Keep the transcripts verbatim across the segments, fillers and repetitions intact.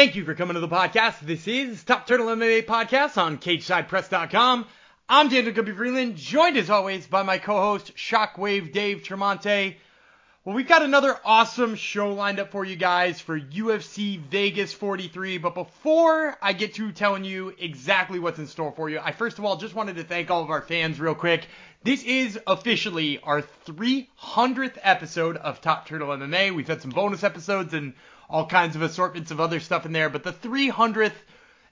Thank you for coming to the podcast. This is Top Turtle M M A Podcast on Cageside Press dot com. I'm Daniel Guppy Freeland, joined as always by my co-host Shockwave Dave Tremonte. Well, we've got another awesome show lined up for you guys for U F C Vegas forty-three, but before I get to telling you exactly what's in store for you, I first of all just wanted to thank all of our fans real quick. This is officially our three hundredth episode of Top Turtle M M A. We've had some bonus episodes and all kinds of assortments of other stuff in there, but the three hundredth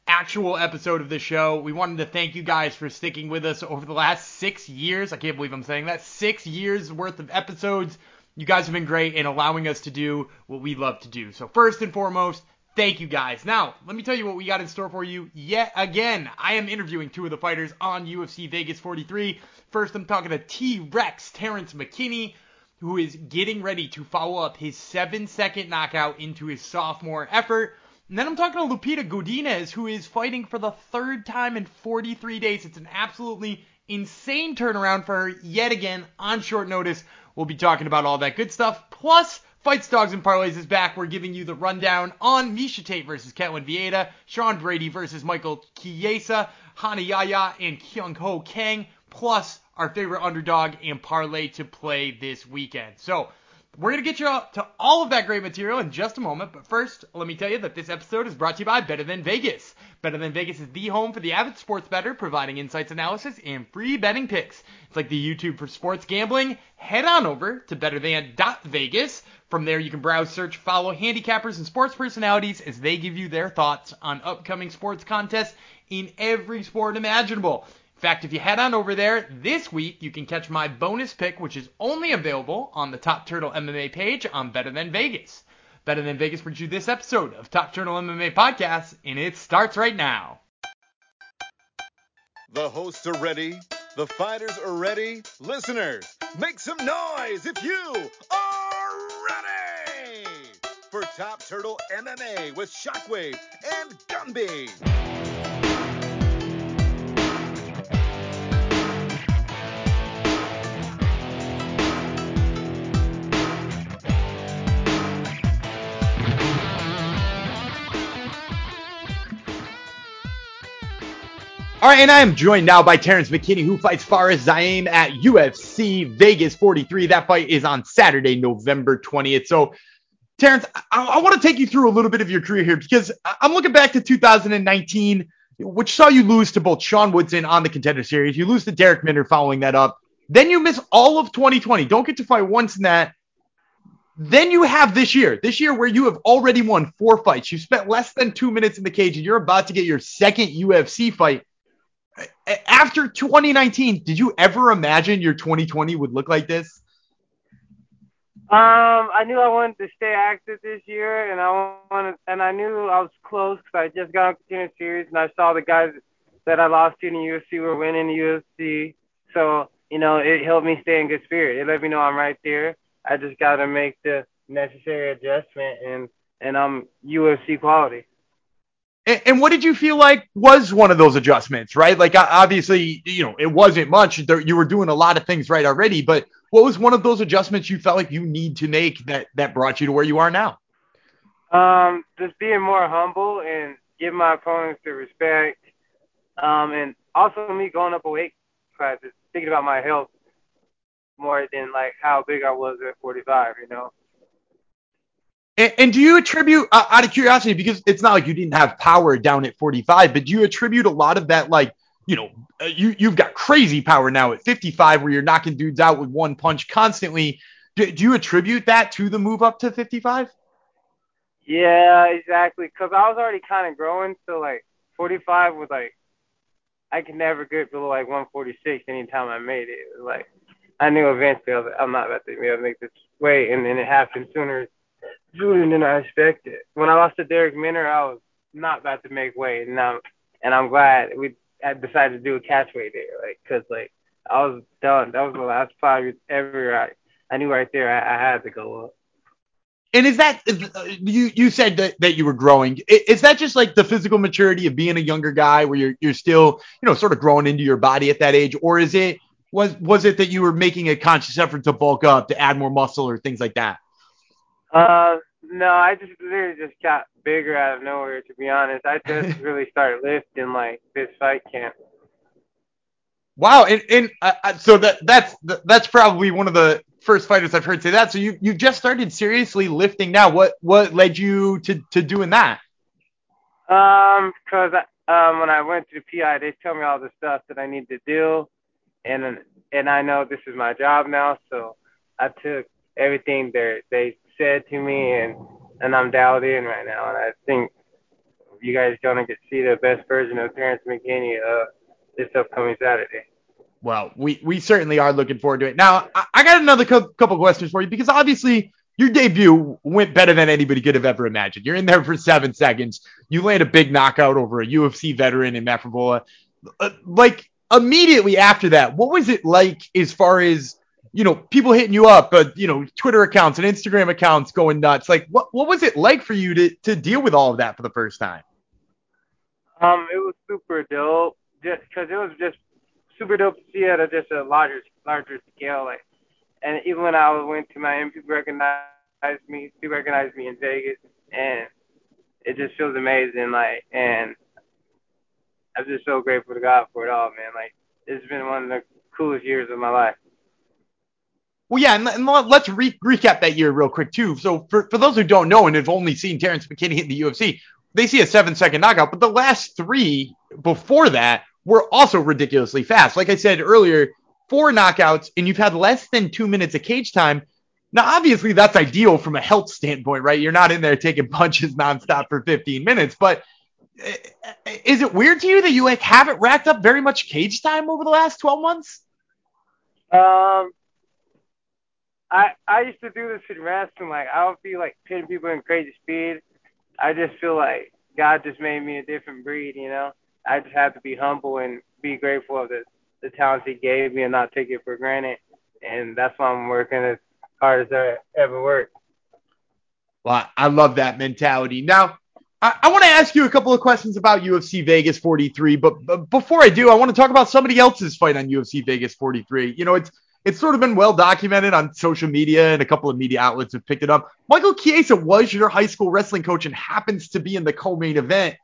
actual episode of this show, we wanted to thank you guys for sticking with us over the last six years. I can't believe I'm saying that. Six years worth of episodes. You guys have been great in allowing us to do what we love to do. So first and foremost, thank you guys. Now, let me tell you what we got in store for you yet again. I am interviewing two of the fighters on U F C Vegas forty-three. First, I'm talking to T-Rex Terrence McKinney, who is getting ready to follow up his seven-second knockout into his sophomore effort. And then I'm talking to Lupita Godinez, who is fighting for the third time in forty-three days. It's an absolutely insane turnaround for her yet again on short notice. We'll be talking about all that good stuff. Plus, Fights, Dogs, and Parlays is back. We're giving you the rundown on Miesha Tate versus Ketlen Vieira, Sean Brady versus Michael Chiesa, Hanayaya, and Kyung Ho Kang, plus our favorite underdog and parlay to play this weekend. So we're going to get you up to all of that great material in just a moment. But first, let me tell you that this episode is brought to you by BetterThan.Vegas. BetterThan.Vegas is the home for the avid sports bettor, providing insights, analysis, and free betting picks. It's like the YouTube for sports gambling. Head on over to BetterThan.Vegas. From there, you can browse, search, follow handicappers and sports personalities as they give you their thoughts on upcoming sports contests in every sport imaginable. In fact, if you head on over there this week, you can catch my bonus pick, which is only available on the Top Turtle M M A page on BetterThan.Vegas. BetterThan.Vegas brings you this episode of Top Turtle M M A Podcast, and it starts right now. The hosts are ready. The fighters are ready. Listeners, make some noise if you are ready for Top Turtle M M A with Shockwave and Gumby. All right, and I am joined now by Terrence McKinney, who fights Farid Zahabi at U F C Vegas forty-three. That fight is on Saturday, November twentieth. So, Terrence, I, I want to take you through a little bit of your career here because I'm looking back to two thousand nineteen, which saw you lose to both Sean Woodson on the Contender Series. You lose to Derek Minner following that up. Then you miss all of twenty twenty. Don't get to fight once in that. Then you have this year, this year where you have already won four fights. You spent less than two minutes in the cage, and you're about to get your second U F C fight. After twenty nineteen, did you ever imagine your twenty twenty would look like this? Um, I knew I wanted to stay active this year, and I wanted, and I knew I was close because I just got on Contender Series, and I saw the guys that I lost to in the U F C were winning the U F C. So, you know, it helped me stay in good spirit. It let me know I'm right there. I just got to make the necessary adjustment, and, and I'm U F C quality. And what did you feel like was one of those adjustments, right? Like, obviously, you know, it wasn't much. You were doing a lot of things right already, but what was one of those adjustments you felt like you need to make that, that brought you to where you are now? Um, just being more humble and give my opponents the respect. Um, and also me going up a weight class, thinking about my health more than, like, how big I was at forty-five, you know? And, and do you attribute, uh, out of curiosity, because it's not like you didn't have power down at forty-five, but do you attribute a lot of that, like, you know, uh, you, you've got crazy power now at fifty-five where you're knocking dudes out with one punch constantly. Do, do you attribute that to the move up to fifty-five? Yeah, exactly, because I was already kind of growing, so, like, forty-five was, like, I could never get below, like, one forty-six anytime I made it. It was, like, I knew eventually I was like, I'm not about to be able to make this weight, and then it happened sooner Dude, and I expected. When I lost to Derek Minner, I was not about to make weight, and I'm and I'm glad we I decided to do a catch weight there, like, cause like I was done. That was the last five ever. I I knew right there I, I had to go up. And is that is, uh, you you said that, that you were growing? Is that just like the physical maturity of being a younger guy, where you're you're still you know sort of growing into your body at that age, or is it was was it that you were making a conscious effort to bulk up, to add more muscle, or things like that? Uh, No, I just literally just got bigger out of nowhere, to be honest. I just really started lifting like this fight camp. Wow, and, and uh, so that that's that's probably one of the first fighters I've heard say that. So you you just started seriously lifting now. What what led you to, to doing that? Um, because um when I went to the P I, they told me all the stuff that I need to do, and and I know this is my job now, so I took everything they they said to me, and and I'm dialed in right now, and I think you guys are gonna get to see the best version of Terrence McKinney Uh, this upcoming Saturday. Well, we, we certainly are looking forward to it. Now, I, I got another co- couple questions for you, because obviously your debut went better than anybody could have ever imagined. You're in there for seven seconds. You land a big knockout over a U F C veteran in Matt Frevola. Uh, like, immediately after that, what was it like as far as, you know, people hitting you up, uh, you know, Twitter accounts and Instagram accounts going nuts? Like, what, what was it like for you to, to deal with all of that for the first time? Um, it was super dope. Just because it was just super dope to see at a, just a larger, larger scale. Like, and even when I went to Miami, people recognized me. People recognized me in Vegas, and it just feels amazing. Like, and I'm just so grateful to God for it all, man. Like, it's been one of the coolest years of my life. Well, yeah, and, and let's re- recap that year real quick too. So, for for those who don't know and have only seen Terrence McKinney in the U F C, they see a seven-second knockout, but the last three before that were also ridiculously fast. Like I said earlier, four knockouts, and you've had less than two minutes of cage time. Now, obviously, that's ideal from a health standpoint, right? You're not in there taking punches nonstop for fifteen minutes, but is it weird to you that you like haven't racked up very much cage time over the last twelve months? Um, I I used to do this in wrestling. Like, I would be, like, pinning people in crazy speed. I just feel like God just made me a different breed, you know. I just have to be humble and be grateful of the, the talents he gave me and not take it for granted. And that's why I'm working as hard as I ever worked. Well, I love that mentality. Now, I, I want to ask you a couple of questions about U F C Vegas forty-three. But, but before I do, I want to talk about somebody else's fight on U F C Vegas forty-three. You know, it's It's sort of been well documented on social media, and a couple of media outlets have picked it up. Michael Chiesa was your high school wrestling coach and happens to be in the co-main event.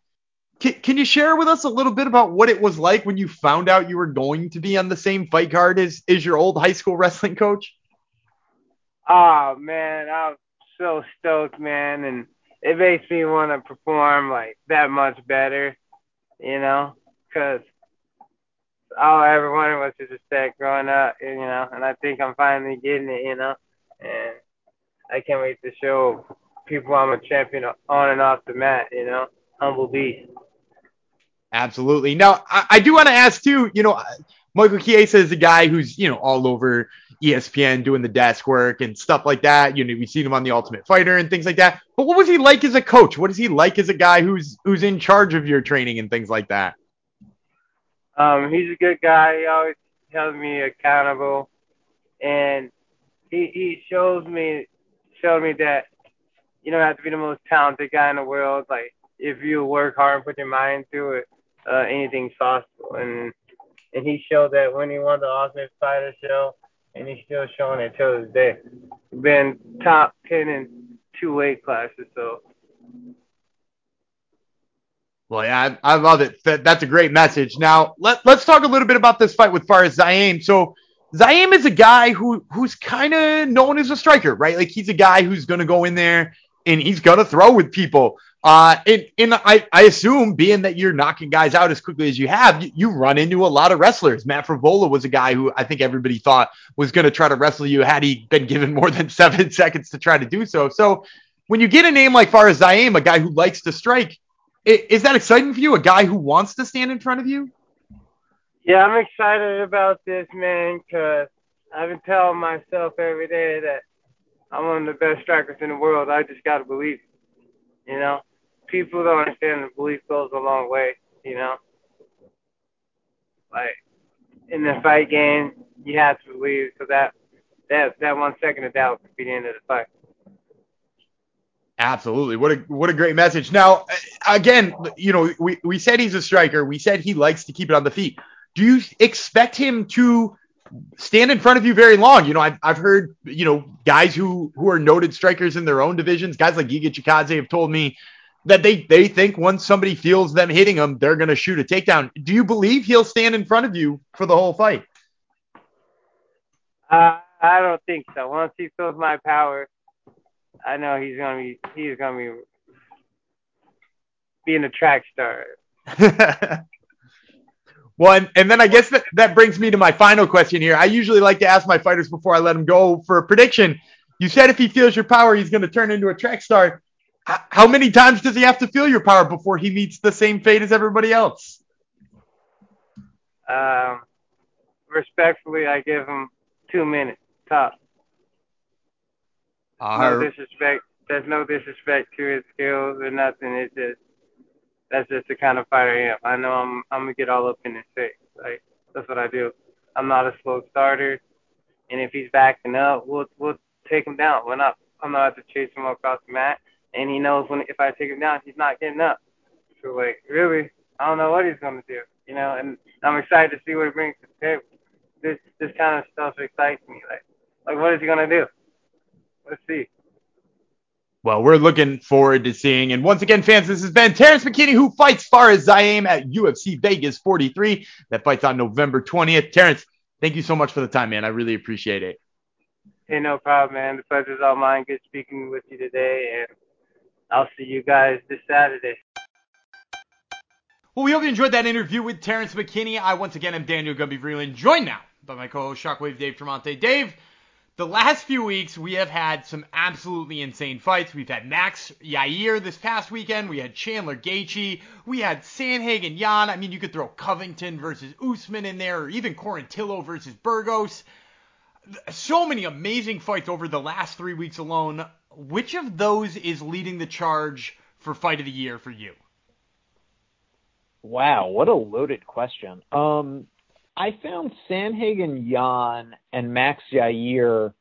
Can, can you share with us a little bit about what it was like when you found out you were going to be on the same fight card as, as your old high school wrestling coach? Oh, man, I'm so stoked, man. And it makes me want to perform like that much better, you know, because all I ever wanted was to just that growing up, you know, and I think I'm finally getting it, you know, and I can't wait to show people I'm a champion on and off the mat, you know, humble beast. Absolutely. Now, I, I do want to ask, too, you know, Michael Chiesa is a guy who's, you know, all over E S P N doing the desk work and stuff like that. You know, we've seen him on The Ultimate Fighter and things like that. But what was he like as a coach? What is he like as a guy who's who's in charge of your training and things like that? Um, he's a good guy. He always held me accountable, and he he shows me showed me that you don't have to be the most talented guy in the world. Like, if you work hard and put your mind to it, uh, anything's possible. And and he showed that when he won the Ultimate Fighter show, and he's still showing it till this day. Been top ten in two weight classes, so. Well, yeah, I, I love it. That, that's a great message. Now, let, let's talk a little bit about this fight with Farid Zahabi. So, Zahabi is a guy who who's kind of known as a striker, right? Like, he's a guy who's going to go in there, and he's going to throw with people. Uh, and and I, I assume, being that you're knocking guys out as quickly as you have, you, you run into a lot of wrestlers. Matt Frevola was a guy who I think everybody thought was going to try to wrestle you had he been given more than seven seconds to try to do so. So, when you get a name like Farid Zahabi, a guy who likes to strike, is that exciting for you, a guy who wants to stand in front of you? Yeah, I'm excited about this, man, because I've been telling myself every day that I'm one of the best strikers in the world. I just got to believe it, you know? People don't understand that belief goes a long way, you know? Like, in the fight game, you have to believe, because that, that, that one second of doubt could be the end of the fight. Absolutely. What a what a great message. Now, again, you know, we, we said he's a striker. We said he likes to keep it on the feet. Do you expect him to stand in front of you very long. You know, I've, I've heard, you know, guys who, who are noted strikers in their own divisions, guys like Giga Chikadze have told me that they, they think once somebody feels them hitting them, they're going to shoot a takedown. Do you believe he'll stand in front of you for the whole fight? Uh, I don't think so. Once he feels my power, I know he's going to be, he's going to be being a track star. Well, and, and then I guess that, that brings me to my final question here. I usually like to ask my fighters before I let them go for a prediction. You said if he feels your power, he's going to turn into a track star. H- how many times does he have to feel your power before he meets the same fate as everybody else? Um, respectfully, I give him two minutes, top. Uh, no disrespect. There's no disrespect to his skills or nothing. It's just, that's just the kind of fighter I am. I know I'm I'm gonna get all up in his face. Like, that's what I do. I'm not a slow starter, and if he's backing up, we'll we'll take him down. We're not. I'm not have to chase him across the mat, and he knows when if I take him down, he's not getting up. So like, really, I don't know what he's gonna do, you know. And I'm excited to see what he brings to the table. This this kind of stuff excites me. Like like what is he gonna do? Let's see. Well, we're looking forward to seeing. And once again, fans, this has been Terrence McKinney, who fights Farid Zahabi at U F C Vegas forty-three. That fight's on November twentieth. Terrence, thank you so much for the time, man. I really appreciate it. Hey, no problem, man. The pleasure's all mine. Good speaking with you today, and I'll see you guys this Saturday. Well, we hope you enjoyed that interview with Terrence McKinney. I, once again, am Daniel Guppy Freeland, joined now by my co-host, Shockwave Dave Tremonte. Dave, the last few weeks, we have had some absolutely insane fights. We've had Max Yair this past weekend. We had Chandler Gaethje. We had Sandhagen Jan. I mean, you could throw Covington versus Usman in there, or even Quarantillo versus Burgos. So many amazing fights over the last three weeks alone. Which of those is leading the charge for fight of the year for you? Wow, what a loaded question. Um... I found Sandhagen Jan and Max Yair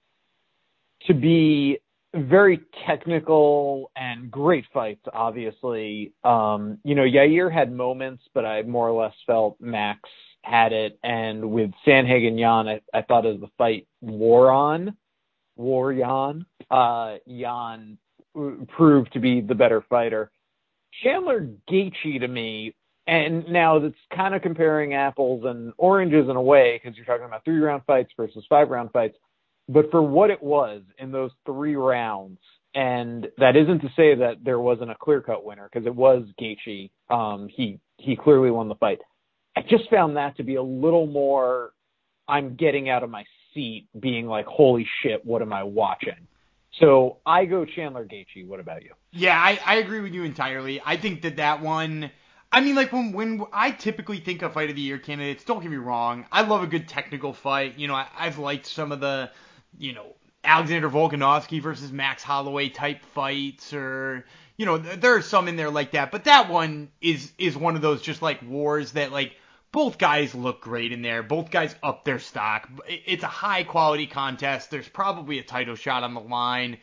to be very technical and great fights, obviously. Um, you know, Yair had moments, but I more or less felt Max had it. And with Sandhagen Jan, I, I thought as the fight wore on, wore Jan, uh, Jan proved to be the better fighter. Chandler Gaethje to me, and now that's kind of comparing apples and oranges in a way, because you're talking about three-round fights versus five-round fights. But for what it was in those three rounds, and that isn't to say that there wasn't a clear-cut winner, because it was Gaethje. Um, he he clearly won the fight. I just found that to be a little more, I'm getting out of my seat, being like, holy shit, what am I watching? So I go Chandler Gaethje. What about you? Yeah, I, I agree with you entirely. I think that that one... I mean, like, when when I typically think of Fight of the Year candidates, don't get me wrong, I love a good technical fight. You know, I, I've liked some of the, you know, Alexander Volkanovski versus Max Holloway type fights, or, you know, th- there are some in there like that. But that one is is one of those just, like, wars that, like, both guys look great in there. Both guys up their stock. It's a high-quality contest. There's probably a title shot on the line.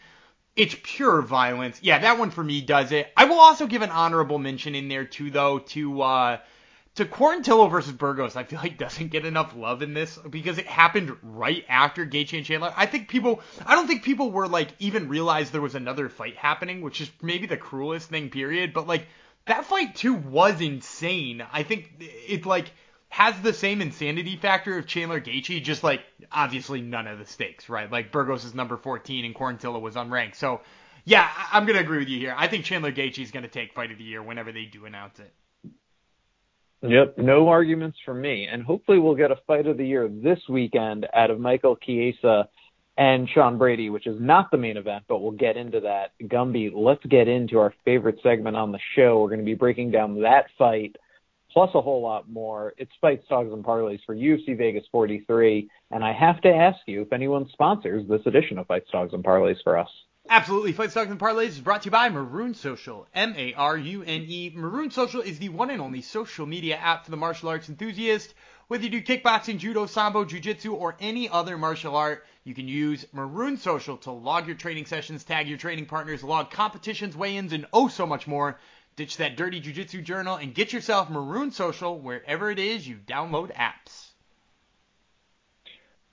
It's pure violence. Yeah, that one for me does it. I will also give an honorable mention in there, too, though, to uh, to Quarantillo versus Burgos. I feel like doesn't get enough love in this because it happened right after Gaethje and Chandler. I think people, I don't think people were, like, even realized there was another fight happening, which is maybe the cruelest thing, period. But, like, that fight, too, was insane. I think it, like, has the same insanity factor of Chandler Gaethje, just, like, obviously none of the stakes, right? Like, Burgos is number fourteen and Quarantillo was unranked. So, yeah, I- I'm going to agree with you here. I think Chandler Gaethje is going to take Fight of the Year whenever they do announce it. Yep, no arguments from me. And hopefully we'll get a Fight of the Year this weekend out of Michael Chiesa and Sean Brady, which is not the main event, but we'll get into that. Gumby, let's get into our favorite segment on the show. We're going to be breaking down that fight plus a whole lot more. It's Fights, Dogs, and Parlays for U F C Vegas forty-three. And I have to ask you if anyone sponsors this edition of Fights, Dogs, and Parlays for us. Absolutely. Fights, Dogs, and Parlays is brought to you by Maroon Social, M A R U N E. Maroon Social is the one and only social media app for the martial arts enthusiast. Whether you do kickboxing, judo, sambo, jiu-jitsu, or any other martial art, you can use Maroon Social to log your training sessions, tag your training partners, log competitions, weigh-ins, and oh so much more. Ditch that dirty jiu-jitsu journal and get yourself Maroon Social wherever it is you download apps.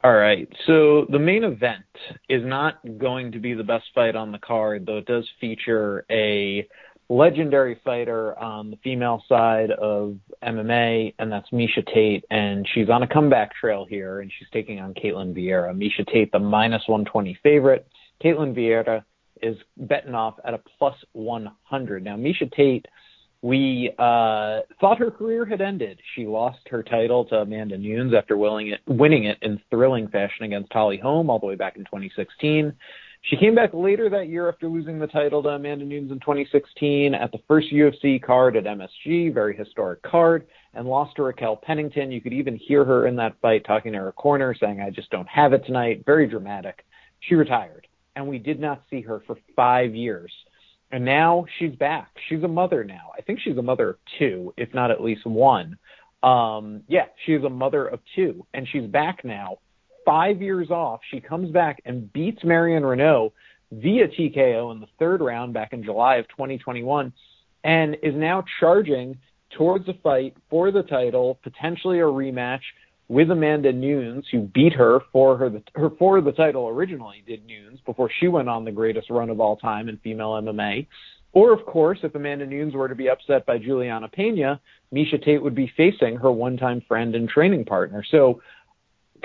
All right, so the main event is not going to be the best fight on the card, though it does feature a legendary fighter on the female side of M M A, and that's Miesha Tate, and she's on a comeback trail here, and she's taking on Ketlen Vieira. Miesha Tate, the minus one twenty favorite. Ketlen Vieira is betting off at a plus one hundred. Now, Miesha Tate, we uh, thought her career had ended. She lost her title to Amanda Nunes after willing it, winning it in thrilling fashion against Holly Holm all the way back in twenty sixteen. She came back later that year after losing the title to Amanda Nunes in twenty sixteen at the first U F C card at M S G, very historic card, and lost to Raquel Pennington. You could even hear her in that fight talking to her corner, saying, "I just don't have it tonight." Very dramatic. She retired, and we did not see her for five years. And now she's back. She's a mother now. I think she's a mother of two, if not at least one. Um, yeah, she's a mother of two, and she's back now. Five years off, she comes back and beats Marion Renaud via T K O in the third round back in July of twenty twenty-one, and is now charging towards the fight for the title, potentially a rematch with Amanda Nunes, who beat her for her, her for the title originally, did Nunes, before she went on the greatest run of all time in female M M A. Or, of course, if Amanda Nunes were to be upset by Juliana Pena, Miesha Tate would be facing her one-time friend and training partner. So,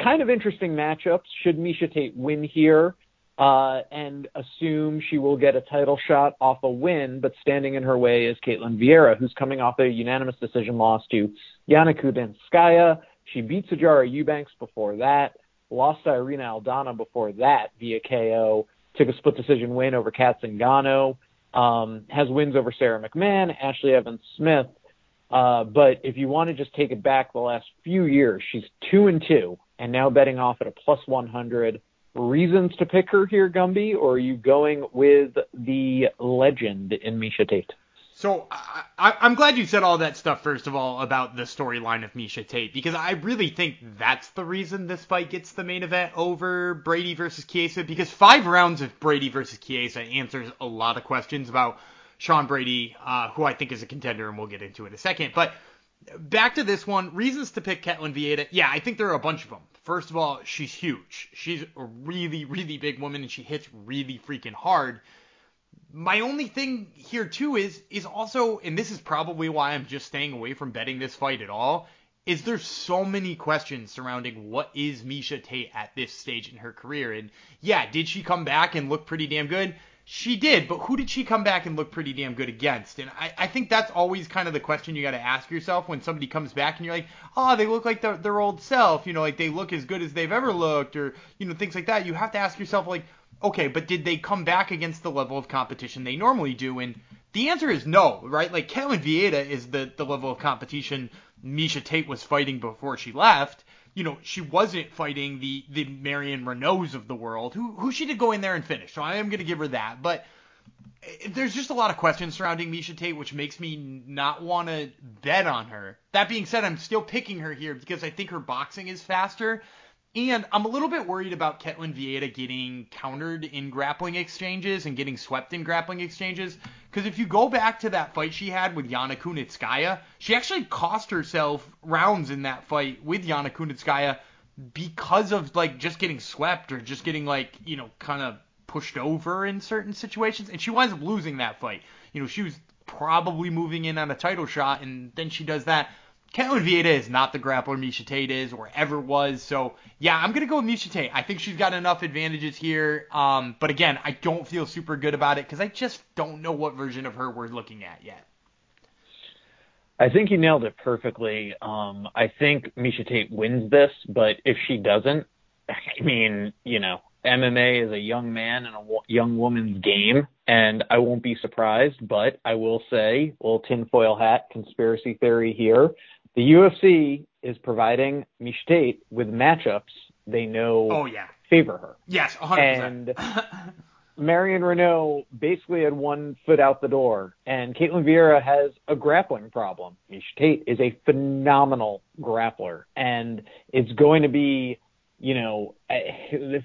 kind of interesting matchups should Miesha Tate win here uh, and assume she will get a title shot off a win, but standing in her way is Ketlen Vieira, who's coming off a unanimous decision loss to Yana Kunitskaya. She beat Sajara Eubanks before that, lost to Irina Aldana before that via K O, took a split decision win over Kat Zingano, um, has wins over Sarah McMahon, Ashley Evans-Smith. Uh, but if you want to just take it back the last few years, she's two and two. And now betting off at a plus one hundred. Reasons to pick her here, Gumby, or are you going with the legend in Miesha Tate? So I, I, I'm glad you said all that stuff, first of all, about the storyline of Miesha Tate, because I really think that's the reason this fight gets the main event over Brady versus Chiesa, because five rounds of Brady versus Chiesa answers a lot of questions about Sean Brady, uh, who I think is a contender, and we'll get into it in a second. But back to this one, reasons to pick Ketlen Vieira. Yeah, I think there are a bunch of them. First of all, she's huge. She's a really, really big woman, and she hits really freaking hard. My only thing here, too, is is also, and this is probably why I'm just staying away from betting this fight at all, is there's so many questions surrounding what is Miesha Tate at this stage in her career. And yeah, did she come back and look pretty damn good? She did, but who did she come back and look pretty damn good against? And I, I think that's always kind of the question you got to ask yourself when somebody comes back and you're like, oh, they look like their, their old self, you know, like they look as good as they've ever looked, or, you know, things like that. You have to ask yourself, like, okay, but did they come back against the level of competition they normally do? And the answer is no, right? Like, Ketlen Vieira is the, the level of competition Miesha Tate was fighting before she left. You know, she wasn't fighting the, the Marion Renaults of the world, who who she did go in there and finish. So I am going to give her that. But there's just a lot of questions surrounding Miesha Tate, which makes me not want to bet on her. That being said, I'm still picking her here because I think her boxing is faster. And I'm a little bit worried about Ketlen Vieira getting countered in grappling exchanges and getting swept in grappling exchanges. Because if you go back to that fight she had with Yana Kunitskaya, she actually cost herself rounds in that fight with Yana Kunitskaya because of, like, just getting swept or just getting, like, you know, kind of pushed over in certain situations. And she winds up losing that fight. You know, she was probably moving in on a title shot, and then she does that. Ketlen Vieira is not the grappler Miesha Tate is or ever was. So, yeah, I'm going to go with Miesha Tate. I think she's got enough advantages here. Um, but, again, I don't feel super good about it because I just don't know what version of her we're looking at yet. I think you nailed it perfectly. Um, I think Miesha Tate wins this, but if she doesn't, I mean, you know, M M A is a young man and a wo- young woman's game, and I won't be surprised, but I will say, little tinfoil hat conspiracy theory here. The U F C is providing Miesha Tate with matchups they know oh, yeah. favor her. Yes, one hundred percent. And Marion Renaud basically had one foot out the door, and Ketlen Vieira has a grappling problem. Miesha Tate is a phenomenal grappler, and it's going to be, you know,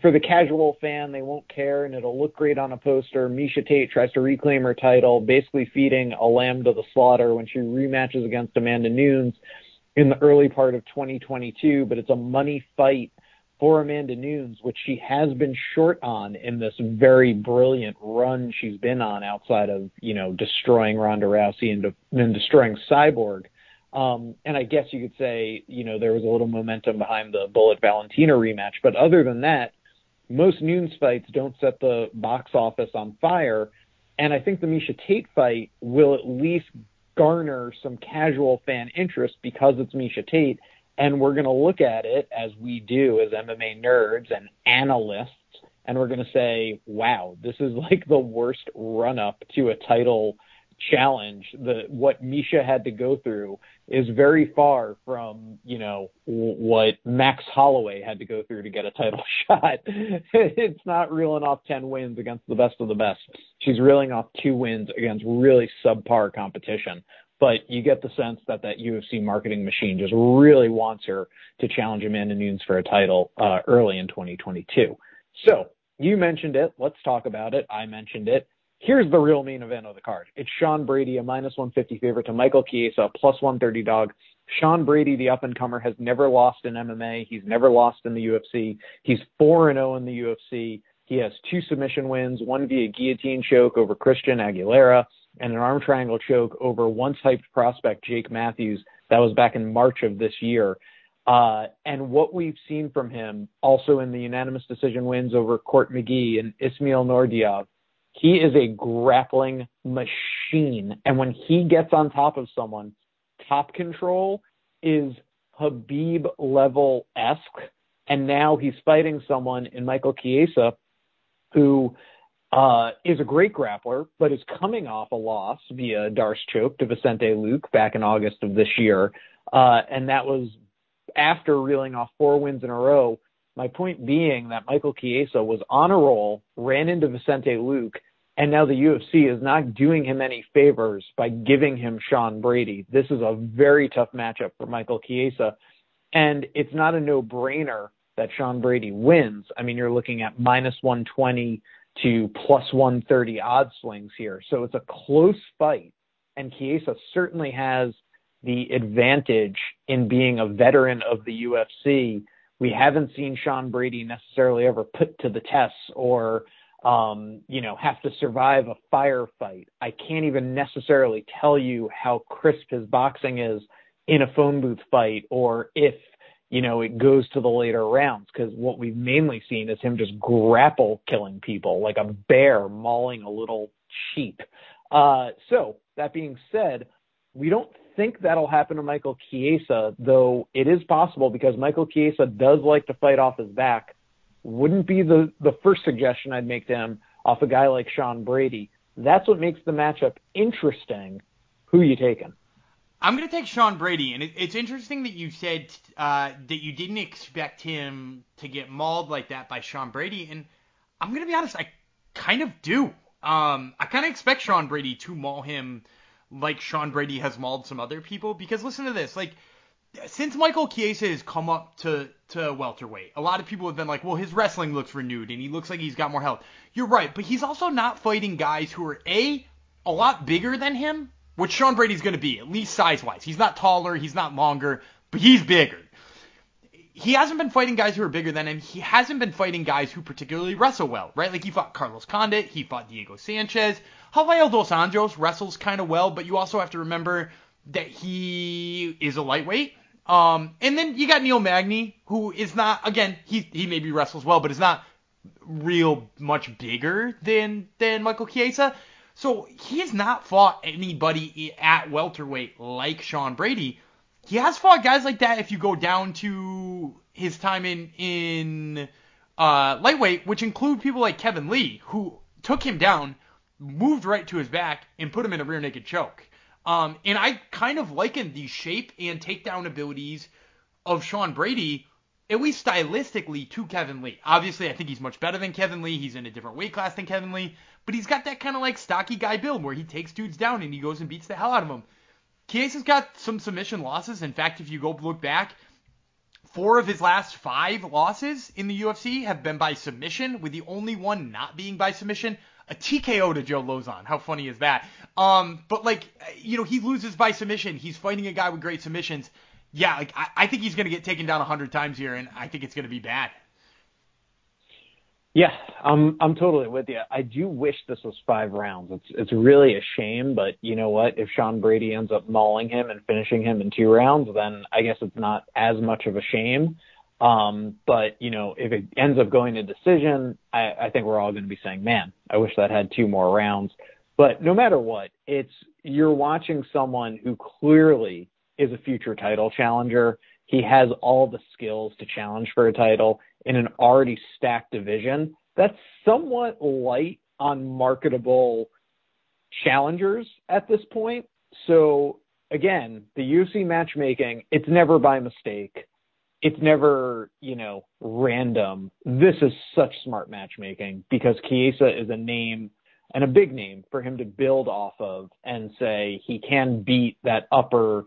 for the casual fan, they won't care, and it'll look great on a poster. Miesha Tate tries to reclaim her title, basically feeding a lamb to the slaughter when she rematches against Amanda Nunes in the early part of twenty twenty-two, but it's a money fight for Amanda Nunes, which she has been short on in this very brilliant run she's been on outside of, you know, destroying Ronda Rousey and then destroying Cyborg. Um, and I guess you could say, you know, there was a little momentum behind the Bullet Valentina rematch. But other than that, most Nunes fights don't set the box office on fire. And I think the Miesha Tate fight will at least garner some casual fan interest because it's Miesha Tate. And we're going to look at it as we do as M M A nerds and analysts. And we're going to say, wow, this is like the worst run up to a title challenge. The, what Miesha had to go through is very far from, you know, what Max Holloway had to go through to get a title shot. It's not reeling off ten wins against the best of the best. She's reeling off two wins against really subpar competition. But you get the sense that that U F C marketing machine just really wants her to challenge Amanda Nunes for a title uh, early in twenty twenty-two. So you mentioned it. Let's talk about it. I mentioned it. Here's the real main event of the card. It's Sean Brady, a minus one fifty favorite to Michael Chiesa, a plus one thirty dog. Sean Brady, the up-and-comer, has never lost in M M A. He's never lost in the U F C. He's four and oh in the U F C. He has two submission wins, one via guillotine choke over Christian Aguilera and an arm triangle choke over once-hyped prospect Jake Matthews. That was back in March of this year. Uh, and what we've seen from him, also in the unanimous decision wins over Court McGee and Ismail Nordiyev, he is a grappling machine. And when he gets on top of someone, top control is Habib-level-esque. And now he's fighting someone in Michael Chiesa who uh, is a great grappler, but is coming off a loss via Darce choke to Vicente Luque back in August of this year. Uh, and that was after reeling off four wins in a row. My point being that Michael Chiesa was on a roll, ran into Vicente Luque, and now the U F C is not doing him any favors by giving him Sean Brady. This is a very tough matchup for Michael Chiesa, and it's not a no-brainer that Sean Brady wins. I mean, you're looking at minus one twenty to plus one thirty odd swings here. So it's a close fight, and Chiesa certainly has the advantage in being a veteran of the U F C. We haven't seen Sean Brady necessarily ever put to the test or, um, you know, have to survive a firefight. I can't even necessarily tell you how crisp his boxing is in a phone booth fight or if, you know, it goes to the later rounds, because what we've mainly seen is him just grapple killing people like a bear mauling a little sheep. Uh, so that being said, we don't think that'll happen to Michael Chiesa, though it is possible because Michael Chiesa does like to fight off his back. Wouldn't be the, the first suggestion I'd make to him off a guy like Sean Brady. That's what makes the matchup interesting. Who are you taking? I'm going to take Sean Brady, and it, it's interesting that you said uh, that you didn't expect him to get mauled like that by Sean Brady, and I'm going to be honest, I kind of do. Um, I kind of expect Sean Brady to maul him like Sean Brady has mauled some other people, because listen to this, like, since Michael Chiesa has come up to, to welterweight, a lot of people have been like, well, his wrestling looks renewed, and he looks like he's got more health. You're right, but he's also not fighting guys who are, A, a lot bigger than him, which Sean Brady's going to be, at least size-wise. He's not taller, he's not longer, but he's bigger. He hasn't been fighting guys who are bigger than him. He hasn't been fighting guys who particularly wrestle well, right? Like, he fought Carlos Condit, he fought Diego Sanchez. Rafael Dos Anjos wrestles kind of well, but you also have to remember that he is a lightweight. Um, and then you got Neil Magny, who is not, again, he he maybe wrestles well, but is not real much bigger than, than Michael Chiesa. So he has not fought anybody at welterweight like Sean Brady. He has fought guys like that if you go down to his time in in uh, lightweight, which include people like Kevin Lee, who took him down, moved right to his back, and put him in a rear naked choke. Um, and I kind of liken the shape and takedown abilities of Sean Brady, at least stylistically, to Kevin Lee. Obviously, I think he's much better than Kevin Lee. He's in a different weight class than Kevin Lee. But he's got that kind of like stocky guy build where he takes dudes down and he goes and beats the hell out of them. Chiesa's got some submission losses. In fact, if you go look back, four of his last five losses in the U F C have been by submission, with the only one not being by submission, a T K O to Joe Lozon. How funny is that? Um, but, like, you know, he loses by submission. He's fighting a guy with great submissions. Yeah, like I, I think he's going to get taken down a hundred times here, and I think it's going to be bad. Yeah, I'm I'm totally with you. I do wish this was five rounds. It's it's really a shame, but you know what? If Sean Brady ends up mauling him and finishing him in two rounds, then I guess it's not as much of a shame. Um, but, you know, if it ends up going to decision, I, I think we're all going to be saying, man, I wish that had two more rounds. But no matter what, it's you're watching someone who clearly is a future title challenger. He has all the skills to challenge for a title in an already stacked division that's somewhat light on marketable challengers at this point. So again, the U F C matchmaking, it's never by mistake. It's never, you know, random. This is such smart matchmaking because Chiesa is a name and a big name for him to build off of and say he can beat that upper.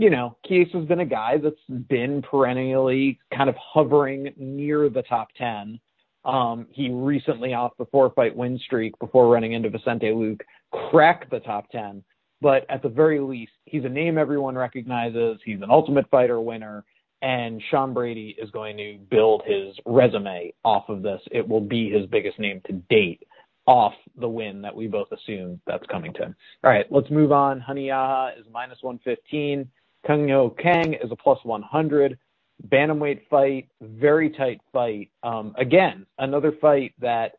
You know, Chiesa's been a guy that's been perennially kind of hovering near the top ten. Um, he recently, off the four-fight win streak before running into Vicente Luque, cracked the top ten. But at the very least, he's a name everyone recognizes. He's an Ultimate Fighter winner. And Sean Brady is going to build his resume off of this. It will be his biggest name to date off the win that we both assume that's coming to him. All right, let's move on. Hanayaya is minus one fifteen. Kyung Ho Kang is a plus one hundred. Bantamweight fight, very tight fight. Um, again, another fight that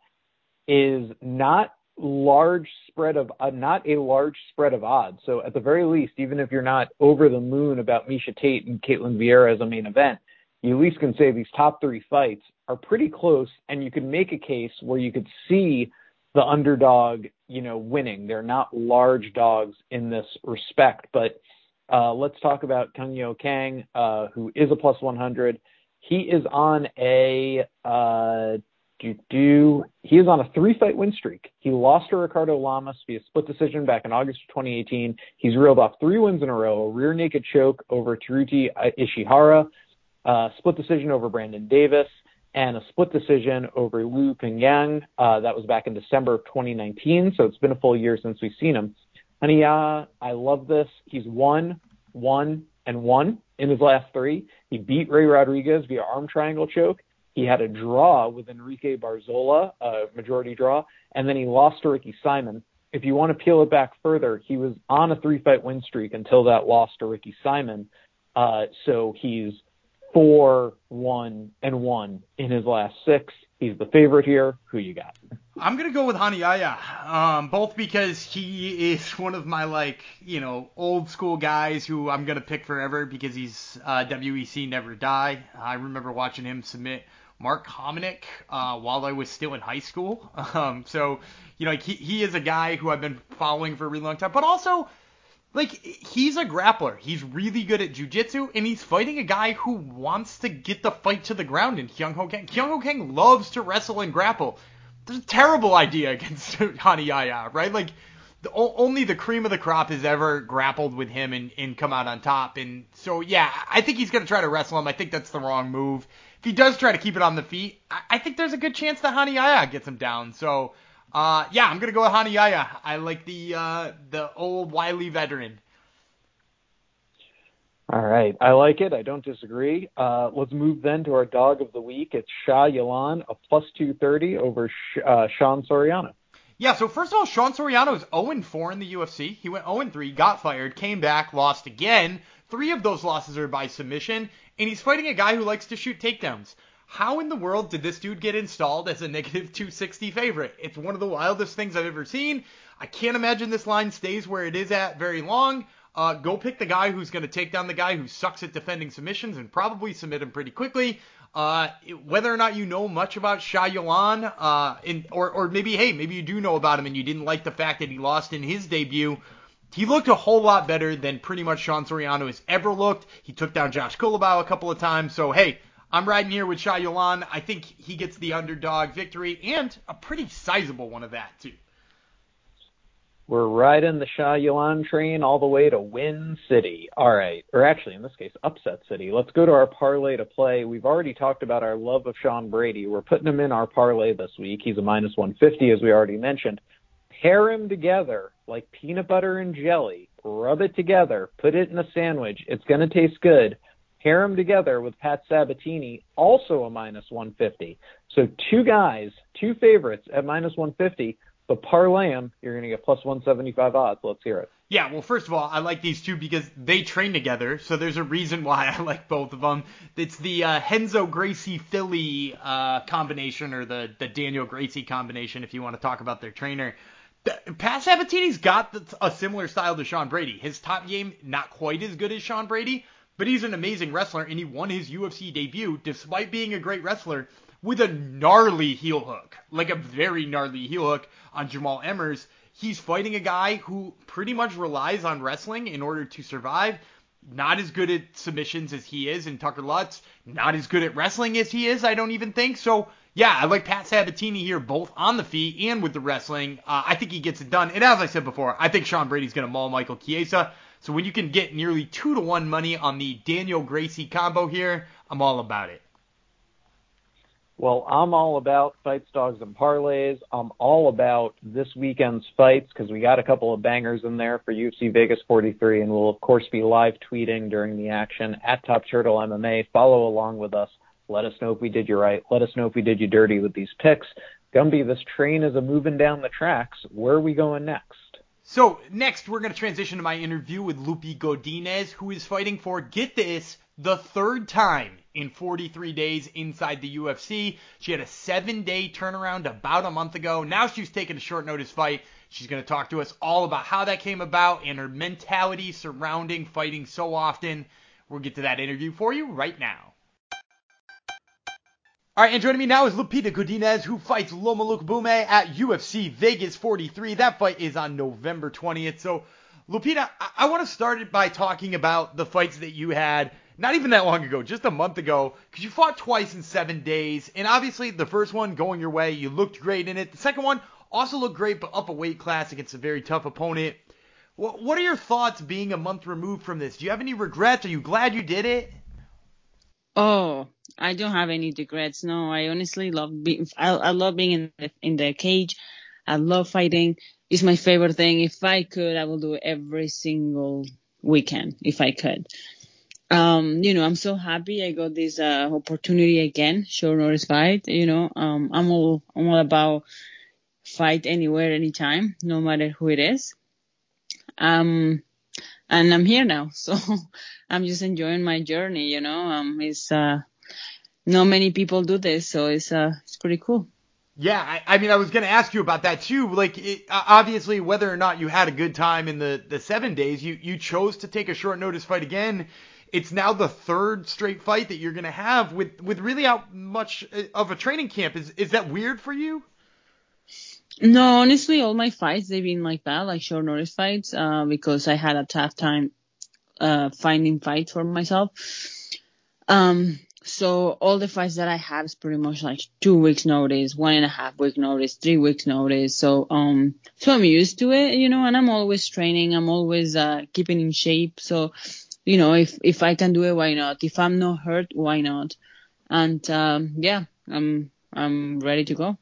is not large spread of uh, not a large spread of odds. So at the very least, even if you're not over the moon about Miesha Tate and Ketlen Vieira as a main event, you at least can say these top three fights are pretty close, and you can make a case where you could see the underdog, you know, winning. They're not large dogs in this respect, but. Uh, let's talk about Kyung Ho Kang, uh, who is a plus one hundred. He is on a uh, do do. He is on a three-fight win streak. He lost to Ricardo Lamas via split decision back in August of twenty eighteen. He's reeled off three wins in a row: a rear naked choke over Taruti Ishihara, a split decision over Brandon Davis, and a split decision over Liu Pingyang. Uh, that was back in December of twenty nineteen. So it's been a full year since we've seen him. Hanayaya, I love this. He's won, won, and won in his last three. He beat Ray Rodriguez via arm triangle choke. He had a draw with Enrique Barzola, a majority draw, and then he lost to Ricky Simon. If you want to peel it back further, he was on a three-fight win streak until that loss to Ricky Simon. Uh, so he's four, one, and one in his last six. He's the favorite here. Who you got? I'm going to go with Hanayaya, um, both because he is one of my, like, you know, old school guys who I'm going to pick forever because he's uh, W E C Never Die. I remember watching him submit Mark Hominick uh, while I was still in high school. Um, so, you know, like, he, he is a guy who I've been following for a really long time. But also, like, he's a grappler. He's really good at jiu-jitsu, and he's fighting a guy who wants to get the fight to the ground in Kyung Ho Kang. Kyung Ho Kang loves to wrestle and grapple. It's a terrible idea against Hanayaya, right? Like, the, only the cream of the crop has ever grappled with him and, and come out on top. And so, yeah, I think he's going to try to wrestle him. I think that's the wrong move. If he does try to keep it on the feet, I, I think there's a good chance that Hanayaya gets him down. So, uh, yeah, I'm going to go with Hanayaya. I like the, uh, the old wily veteran. All right. I like it. I don't disagree. Uh, let's move then to our dog of the week. It's Shah Yalan, a plus two thirty over Sh- uh, Sean Soriano. Yeah, so first of all, Sean Soriano is oh and four in the U F C. He went oh and three, got fired, came back, lost again. Three of those losses are by submission, and he's fighting a guy who likes to shoot takedowns. How in the world did this dude get installed as a negative two sixty favorite? It's one of the wildest things I've ever seen. I can't imagine this line stays where it is at very long. Uh, go pick the guy who's going to take down the guy who sucks at defending submissions and probably submit him pretty quickly. Uh, whether or not you know much about Shah Yalan, uh, in, or, or maybe, hey, maybe you do know about him and you didn't like the fact that he lost in his debut. He looked a whole lot better than pretty much Sean Soriano has ever looked. He took down Josh Kulabau a couple of times. So, hey, I'm riding here with Shah Yalan. I think he gets the underdog victory and a pretty sizable one of that, too. We're riding the Shah Yalan train all the way to Win City. All right. Or actually, in this case, Upset City. Let's go to our parlay to play. We've already talked about our love of Sean Brady. We're putting him in our parlay this week. He's a minus one fifty, as we already mentioned. Pair him together like peanut butter and jelly. Rub it together. Put it in a sandwich. It's going to taste good. Pair him together with Pat Sabatini, also a minus one fifty. So two guys, two favorites at minus one fifty, but parlay them, you're going to get plus one seventy-five odds. Let's hear it. Yeah, well, first of all, I like these two because they train together, so there's a reason why I like both of them. It's the uh, Renzo Gracie-Philly uh, combination, or the, the Daniel Gracie combination, if you want to talk about their trainer. Pat Sabatini's got a similar style to Sean Brady. His top game, not quite as good as Sean Brady, but he's an amazing wrestler, and he won his U F C debut, despite being a great wrestler, with a gnarly heel hook, like a very gnarly heel hook on Jamal Emmers. He's fighting a guy who pretty much relies on wrestling in order to survive. Not as good at submissions as he is, and Tucker Lutz, not as good at wrestling as he is, I don't even think. So, yeah, I like Pat Sabatini here, both on the feet and with the wrestling. Uh, I think he gets it done. And as I said before, I think Sean Brady's going to maul Michael Chiesa. So when you can get nearly two to one money on the Daniel Gracie combo here, I'm all about it. Well, I'm all about fights, dogs, and parlays. I'm all about this weekend's fights because we got a couple of bangers in there for U F C Vegas forty-three, and we'll, of course, be live tweeting during the action at Top Turtle M M A. Follow along with us. Let us know if we did you right. Let us know if we did you dirty with these picks. Gumby, this train is a-moving down the tracks. Where are we going next? So next, we're going to transition to my interview with Lupita Godinez, who is fighting for, get this, the third time in forty-three days inside the U F C. She had a seven-day turnaround about a month ago. Now she's taking a short-notice fight. She's going to talk to us all about how that came about and her mentality surrounding fighting so often. We'll get to that interview for you right now. All right, and joining me now is Lupita Godinez, who fights Lomoluk Boume at U F C Vegas forty-three. That fight is on November twentieth. So, Lupita, I, I want to start it by talking about the fights that you had not even that long ago, just a month ago, because you fought twice in seven days. And obviously, the first one going your way, you looked great in it. The second one also looked great, but up a weight class against a very tough opponent. W- what are your thoughts being a month removed from this? Do you have any regrets? Are you glad you did it? Oh, I don't have any regrets. No, I honestly love being, I, I love being in the, in the cage. I love fighting. It's my favorite thing. If I could, I will do it every single weekend if I could. Um, you know, I'm so happy I got this uh, opportunity again, short notice fight. You know, um, I'm all I'm all about fight anywhere, anytime, no matter who it is. Um, and I'm here now, so I'm just enjoying my journey. You know, um, it's uh, not many people do this, so it's uh, it's pretty cool. Yeah, I, I mean, I was going to ask you about that too. Like, it, obviously, whether or not you had a good time in the, the seven days, you you chose to take a short notice fight again. It's now the third straight fight that you're going to have with, with really out much of a training camp. Is is that weird for you? No, honestly, all my fights, they've been like that, like short notice fights, uh, because I had a tough time uh, finding fights for myself. Um, so all the fights that I have is pretty much like two weeks notice, one and a half week notice, three weeks notice. So, um, so I'm used to it, you know, and I'm always training. I'm always uh, keeping in shape. So, you know, if, if I can do it, why not? If I'm not hurt, why not? And, um, yeah, I'm I'm ready to go.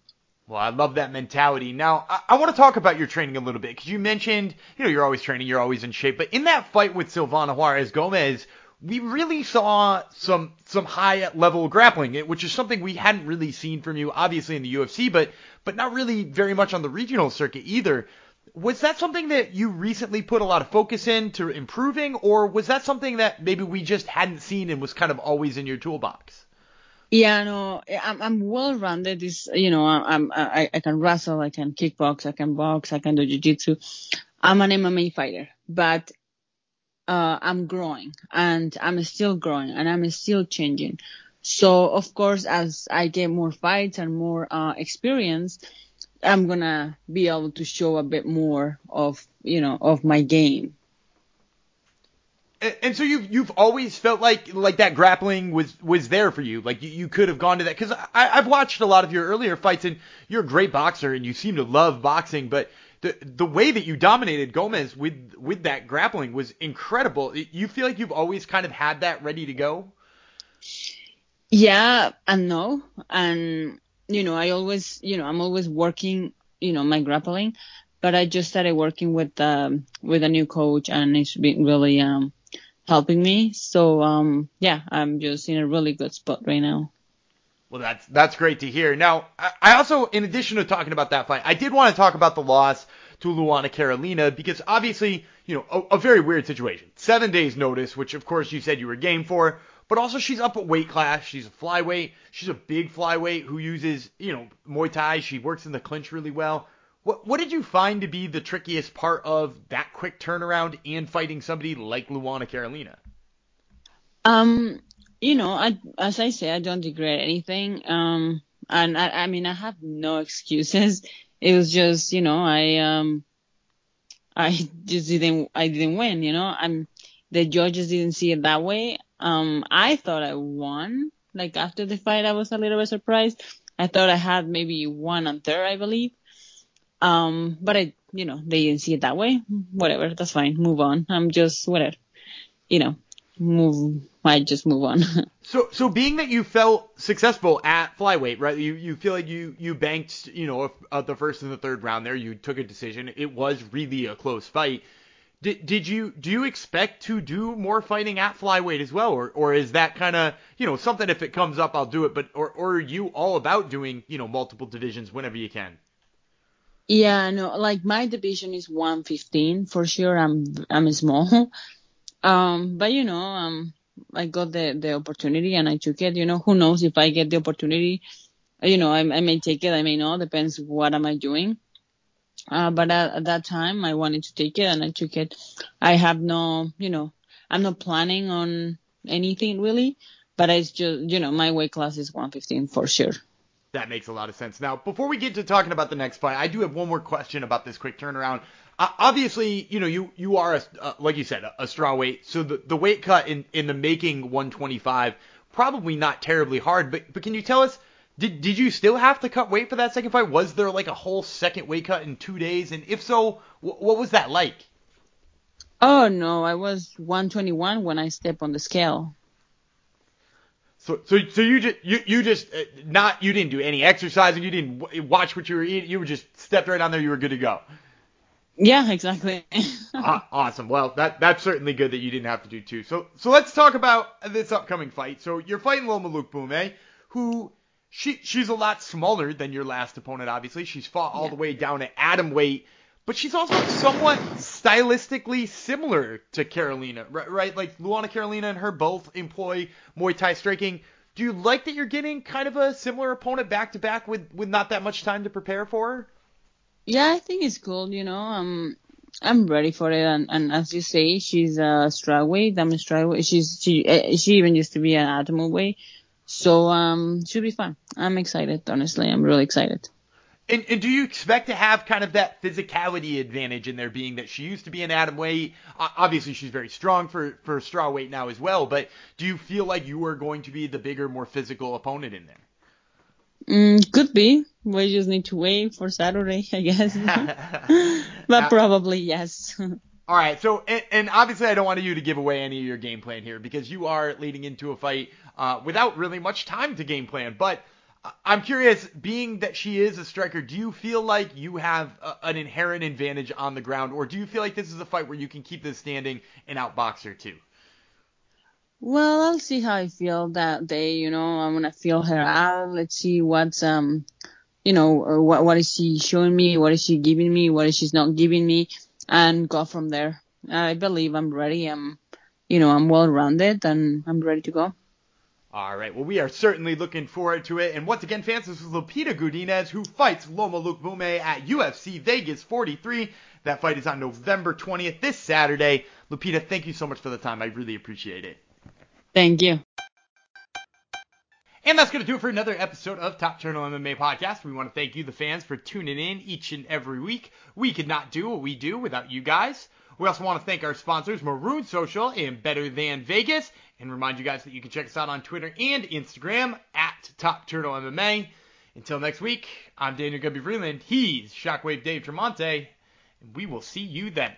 Well, I love that mentality. Now, I, I want to talk about your training a little bit because you mentioned, you know, you're always training, you're always in shape. But in that fight with Silvana Juarez Gomez, we really saw some some high-level grappling, which is something we hadn't really seen from you, obviously, in the U F C, but but not really very much on the regional circuit either. Was that something that you recently put a lot of focus in to improving, or was that something that maybe we just hadn't seen and was kind of always in your toolbox? Yeah, no, I'm, I'm well-rounded. This, you know, I'm, I, I can wrestle, I can kickbox, I can box, I can do jiu-jitsu. I'm an M M A fighter, but uh, I'm growing, and I'm still growing, and I'm still changing. So, of course, as I get more fights and more uh, experience, I'm going to be able to show a bit more of, you know, of my game. And, and so you've, you've always felt like, like that grappling was, was there for you. Like you, you could have gone to that. Cause I, I've watched a lot of your earlier fights and you're a great boxer and you seem to love boxing, but the, the way that you dominated Gomez with, with that grappling was incredible. You feel like you've always kind of had that ready to go? Yeah, and no. And, you know, I always, you know, I'm always working, you know, my grappling, but I just started working with, um, with a new coach, and it's been really, um, helping me. So, um, yeah, I'm just in a really good spot right now. Well, that's that's great to hear. Now, I also, in addition to talking about that fight, I did want to talk about the loss to Luana Carolina, because obviously, you know, a, a very weird situation. Seven days notice, which of course you said you were game for, but also she's up a weight class. She's a flyweight. She's a big flyweight who uses, you know, Muay Thai. She works in the clinch really well. What, what did you find to be the trickiest part of that quick turnaround and fighting somebody like Luana Carolina? Um... You know, I, as I say, I don't regret anything. Um, and I, I mean, I have no excuses. It was just, you know, I, um, I just didn't, I didn't win, you know, I'm, the judges didn't see it that way. Um, I thought I won. Like after the fight, I was a little bit surprised. I thought I had maybe one and third, I believe. Um, but I, you know, they didn't see it that way. Whatever. That's fine. Move on. I'm just, whatever, you know, move. I just move on. so, so being that you felt successful at flyweight, right? You you feel like you you banked, you know, uh, the first and the third round there. You took a decision. It was really a close fight. Did did you do you expect to do more fighting at flyweight as well, or or is that kind of, you know, something if it comes up I'll do it? But or or are you all about doing, you know, multiple divisions whenever you can? Yeah, no, like my division is one fifteen for sure. I'm I'm small, um, but you know, um. I got the, the opportunity and I took it. You know, who knows if I get the opportunity, you know, I, I may take it. I may not. Depends what am I doing. Uh, but at, at that time I wanted to take it and I took it. I have no, you know, I'm not planning on anything really, but it's just, you know, my weight class is one fifteen for sure. That makes a lot of sense. Now, before we get to talking about the next fight, I do have one more question about this quick turnaround. Uh, obviously, you know, you, you are, a, uh, like you said, a, a straw weight. So the, the weight cut in, in the making one twenty-five, probably not terribly hard. But, but can you tell us, did, did you still have to cut weight for that second fight? Was there like a whole second weight cut in two days? And if so, w- what was that like? Oh, no, I was one twenty-one when I stepped on the scale. So, so, so you just, you, you just uh, not, you didn't do any exercising. You didn't w- watch what you were eating. You were just stepped right on there. You were good to go. Yeah, exactly. ah, awesome. Well, that, that's certainly good that you didn't have to do too. So, so let's talk about this upcoming fight. So you're fighting Loma Lukboume, who she, she's a lot smaller than your last opponent. Obviously she's fought all yeah. the way down at atom weight, but she's also somewhat stylistically similar to Carolina, right? right? Like Luana Carolina and her both employ Muay Thai striking. Do you like that you're getting kind of a similar opponent back to back with, with not that much time to prepare for her? Yeah, I think it's cool. You know, um, I'm ready for it. And, and as you say, she's a strawweight. I'm a strawweight. She's she she even used to be an atomweight, so um, should be fun. I'm excited. Honestly, I'm really excited. And, and do you expect to have kind of that physicality advantage in there, being that she used to be an atomweight? Obviously, she's very strong for for strawweight now as well. But do you feel like you are going to be the bigger, more physical opponent in there? Mm, could be. We just need to wait for Saturday, I guess. But uh, probably, yes. All right. So, and, and obviously I don't want you to give away any of your game plan here, because you are leading into a fight uh, without really much time to game plan. But I'm curious, being that she is a striker, do you feel like you have a, an inherent advantage on the ground, or do you feel like this is a fight where you can keep this standing and outbox her too? Well, I'll see how I feel that day. You know, I'm gonna feel her out. Let's see what's um, you know, what what is she showing me? What is she giving me? What is she not giving me? And go from there. I believe I'm ready. I'm, you know, I'm well rounded and I'm ready to go. All right. Well, we are certainly looking forward to it. And once again, fans, this is Lupita Godinez, who fights Loma Lukboume at U F C Vegas forty-three. That fight is on November twentieth, this Saturday. Lupita, thank you so much for the time. I really appreciate it. Thank you. And that's going to do it for another episode of Top Turtle M M A Podcast. We want to thank you, the fans, for tuning in each and every week. We could not do what we do without you guys. We also want to thank our sponsors, Maroon Social and BetterThan.Vegas, and remind you guys that you can check us out on Twitter and Instagram at Top Turtle M M A. Until next week, I'm Daniel Guppy Freeland. He's Shockwave Dave Tremonte, and we will see you then.